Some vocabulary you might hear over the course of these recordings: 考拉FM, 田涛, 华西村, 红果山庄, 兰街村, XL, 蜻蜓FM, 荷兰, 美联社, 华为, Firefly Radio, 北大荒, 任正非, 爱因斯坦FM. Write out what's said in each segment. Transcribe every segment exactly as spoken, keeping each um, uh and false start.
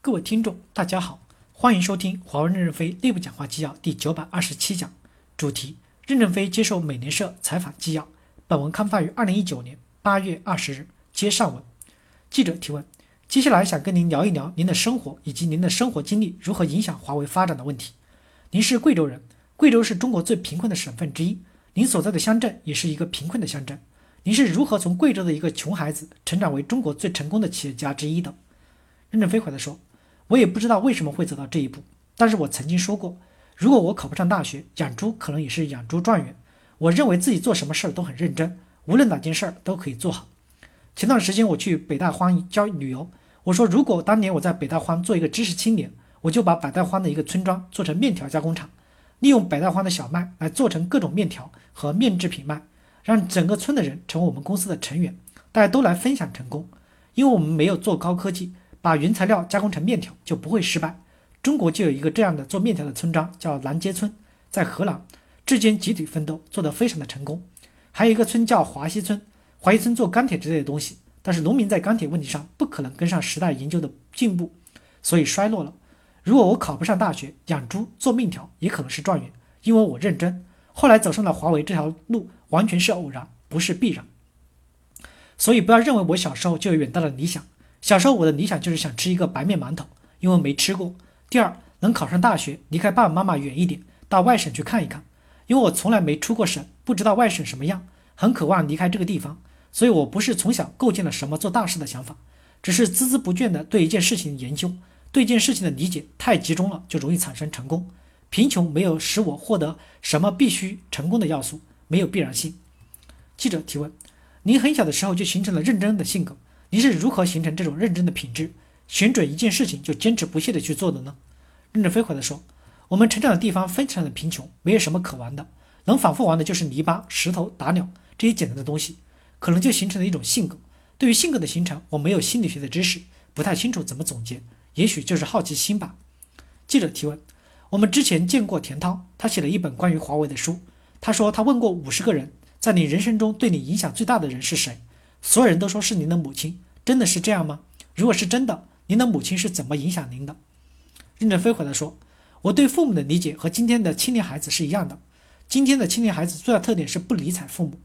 各位听众，大家好，欢迎收听华为任正非内部讲话纪要第九百二十七讲，主题：任正非接受美联社采访纪要。本文刊发于二零一九年八月二十日，接上文。记者提问：接下来想跟您聊一聊您的生活以及您的生活经历如何影响华为发展的问题。您是贵州人，贵州是中国最贫困的省份之一，您所在的乡镇也是一个贫困的乡镇。您是如何从贵州的一个穷孩子成长为中国最成功的企业家之一的？任正非回答说：我也不知道为什么会走到这一步，但是我曾经说过，如果我考不上大学，养猪可能也是养猪状元。我认为自己做什么事儿都很认真，无论哪件事儿都可以做好。前段时间我去北大荒郊旅游，我说如果当年我在北大荒做一个知识青年，我就把北大荒的一个村庄做成面条加工厂，利用北大荒的小麦来做成各种面条和面制品卖，让整个村的人成为我们公司的成员，大家都来分享成功。因为我们没有做高科技，把原材料加工成面条就不会失败。中国就有一个这样的做面条的村庄，叫兰街村，在荷兰，至今集体奋斗，做得非常的成功。还有一个村叫华西村，华西村做钢铁之类的东西，但是农民在钢铁问题上不可能跟上时代研究的进步，所以衰落了。如果我考不上大学，养猪做面条也可能是状元，因为我认真。后来走上了华为这条路完全是偶然，不是必然。所以不要认为我小时候就有远大的理想，小时候我的理想就是想吃一个白面馒头，因为没吃过。第二，能考上大学，离开爸爸妈妈远一点，到外省去看一看，因为我从来没出过省，不知道外省什么样，很渴望离开这个地方。所以我不是从小构建了什么做大事的想法，只是孜孜不倦的对一件事情的研究，对一件事情的理解太集中了，就容易产生成功。贫穷没有使我获得什么必须成功的要素，没有必然性。记者提问：您很小的时候就形成了认真的性格，您是如何形成这种认真的品质，选准一件事情就坚持不懈地去做的呢？任正非回答说：我们成长的地方非常的贫穷，没有什么可玩的，能反复玩的就是泥巴、石头、打鸟这些简单的东西，可能就形成了一种性格。对于性格的形成，我没有心理学的知识，不太清楚怎么总结，也许就是好奇心吧。记者提问：我们之前见过田涛，他写了一本关于华为的书，他说他问过五十个人，在你人生中对你影响最大的人是谁？所有人都说是您的母亲，真的是这样吗？如果是真的，您的母亲是怎么影响您的？任正非回答说：我对父母的理解和今天的青年孩子是一样的，今天的青年孩子最大特点是不理睬父母，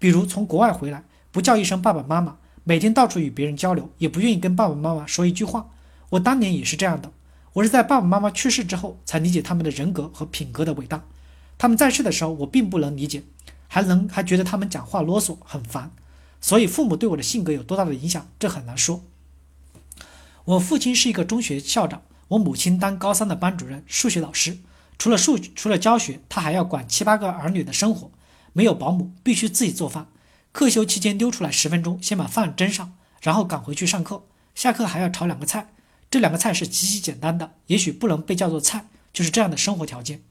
比如从国外回来不叫一声爸爸妈妈，每天到处与别人交流，也不愿意跟爸爸妈妈说一句话。我当年也是这样的，我是在爸爸妈妈去世之后才理解他们的人格和品格的伟大，他们在世的时候我并不能理解，还能还觉得他们讲话啰嗦很烦，所以父母对我的性格有多大的影响，这很难说。我父亲是一个中学校长，我母亲当高三的班主任，数学老师，除了数除了教学，他还要管七八个儿女的生活，没有保姆，必须自己做饭，课休期间溜出来十分钟，先把饭蒸上，然后赶回去上课，下课还要炒两个菜，这两个菜是极其简单的，也许不能被叫做菜，就是这样的生活条件。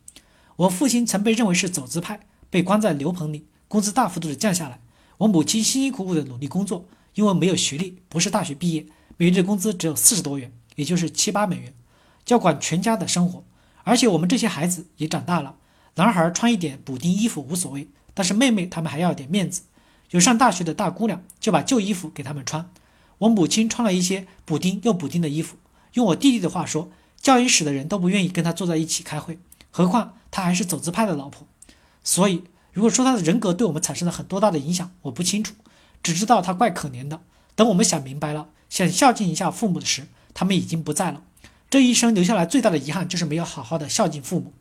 我父亲曾被认为是走资派，被关在牛棚里，工资大幅度的降下来。我母亲辛辛苦苦的努力工作，因为没有学历，不是大学毕业，每月的工资只有四十多元，也就是七八美元，要管全家的生活。而且我们这些孩子也长大了，男孩穿一点补丁衣服无所谓，但是妹妹他们还要点面子，有上大学的大姑娘就把旧衣服给他们穿。我母亲穿了一些补丁又补丁的衣服，用我弟弟的话说，教育室的人都不愿意跟他坐在一起开会，何况他还是走资派的老婆。所以如果说他的人格对我们产生了很多大的影响，我不清楚，只知道他怪可怜的。等我们想明白了，想孝敬一下父母的时，他们已经不在了。这一生留下来最大的遗憾就是没有好好的孝敬父母。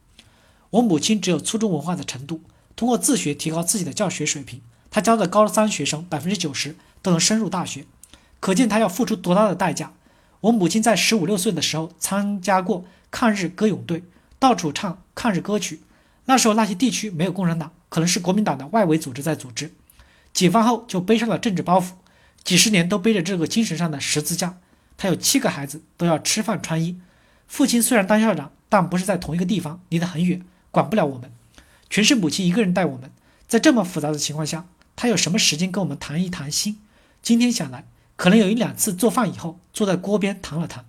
我母亲只有初中文化的程度，通过自学提高自己的教学水平，她教的高三学生 百分之九十 都能深入大学，可见她要付出多大的代价。我母亲在十五六岁的时候参加过抗日歌咏队，到处唱抗日歌曲。那时候那些地区没有共产党，可能是国民党的外围组织在组织。解放后就背上了政治包袱，几十年都背着这个精神上的十字架。他有七个孩子，都要吃饭穿衣。父亲虽然当校长，但不是在同一个地方，离得很远，管不了我们，全是母亲一个人带我们。在这么复杂的情况下，他有什么时间跟我们谈一谈心？今天想来，可能有一两次做饭以后坐在锅边谈了谈。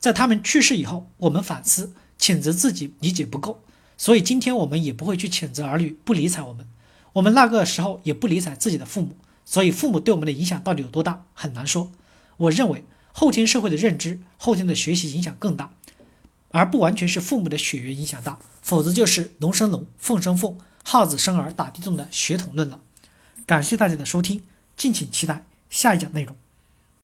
在他们去世以后，我们反思谴责自己理解不够，所以今天我们也不会去谴责儿女不理睬我们，我们那个时候也不理睬自己的父母，所以父母对我们的影响到底有多大很难说。我认为后天社会的认知、后天的学习影响更大，而不完全是父母的血缘影响大，否则就是龙生龙，凤生凤，耗子生儿打地洞的血统论了。感谢大家的收听，敬请期待下一讲内容。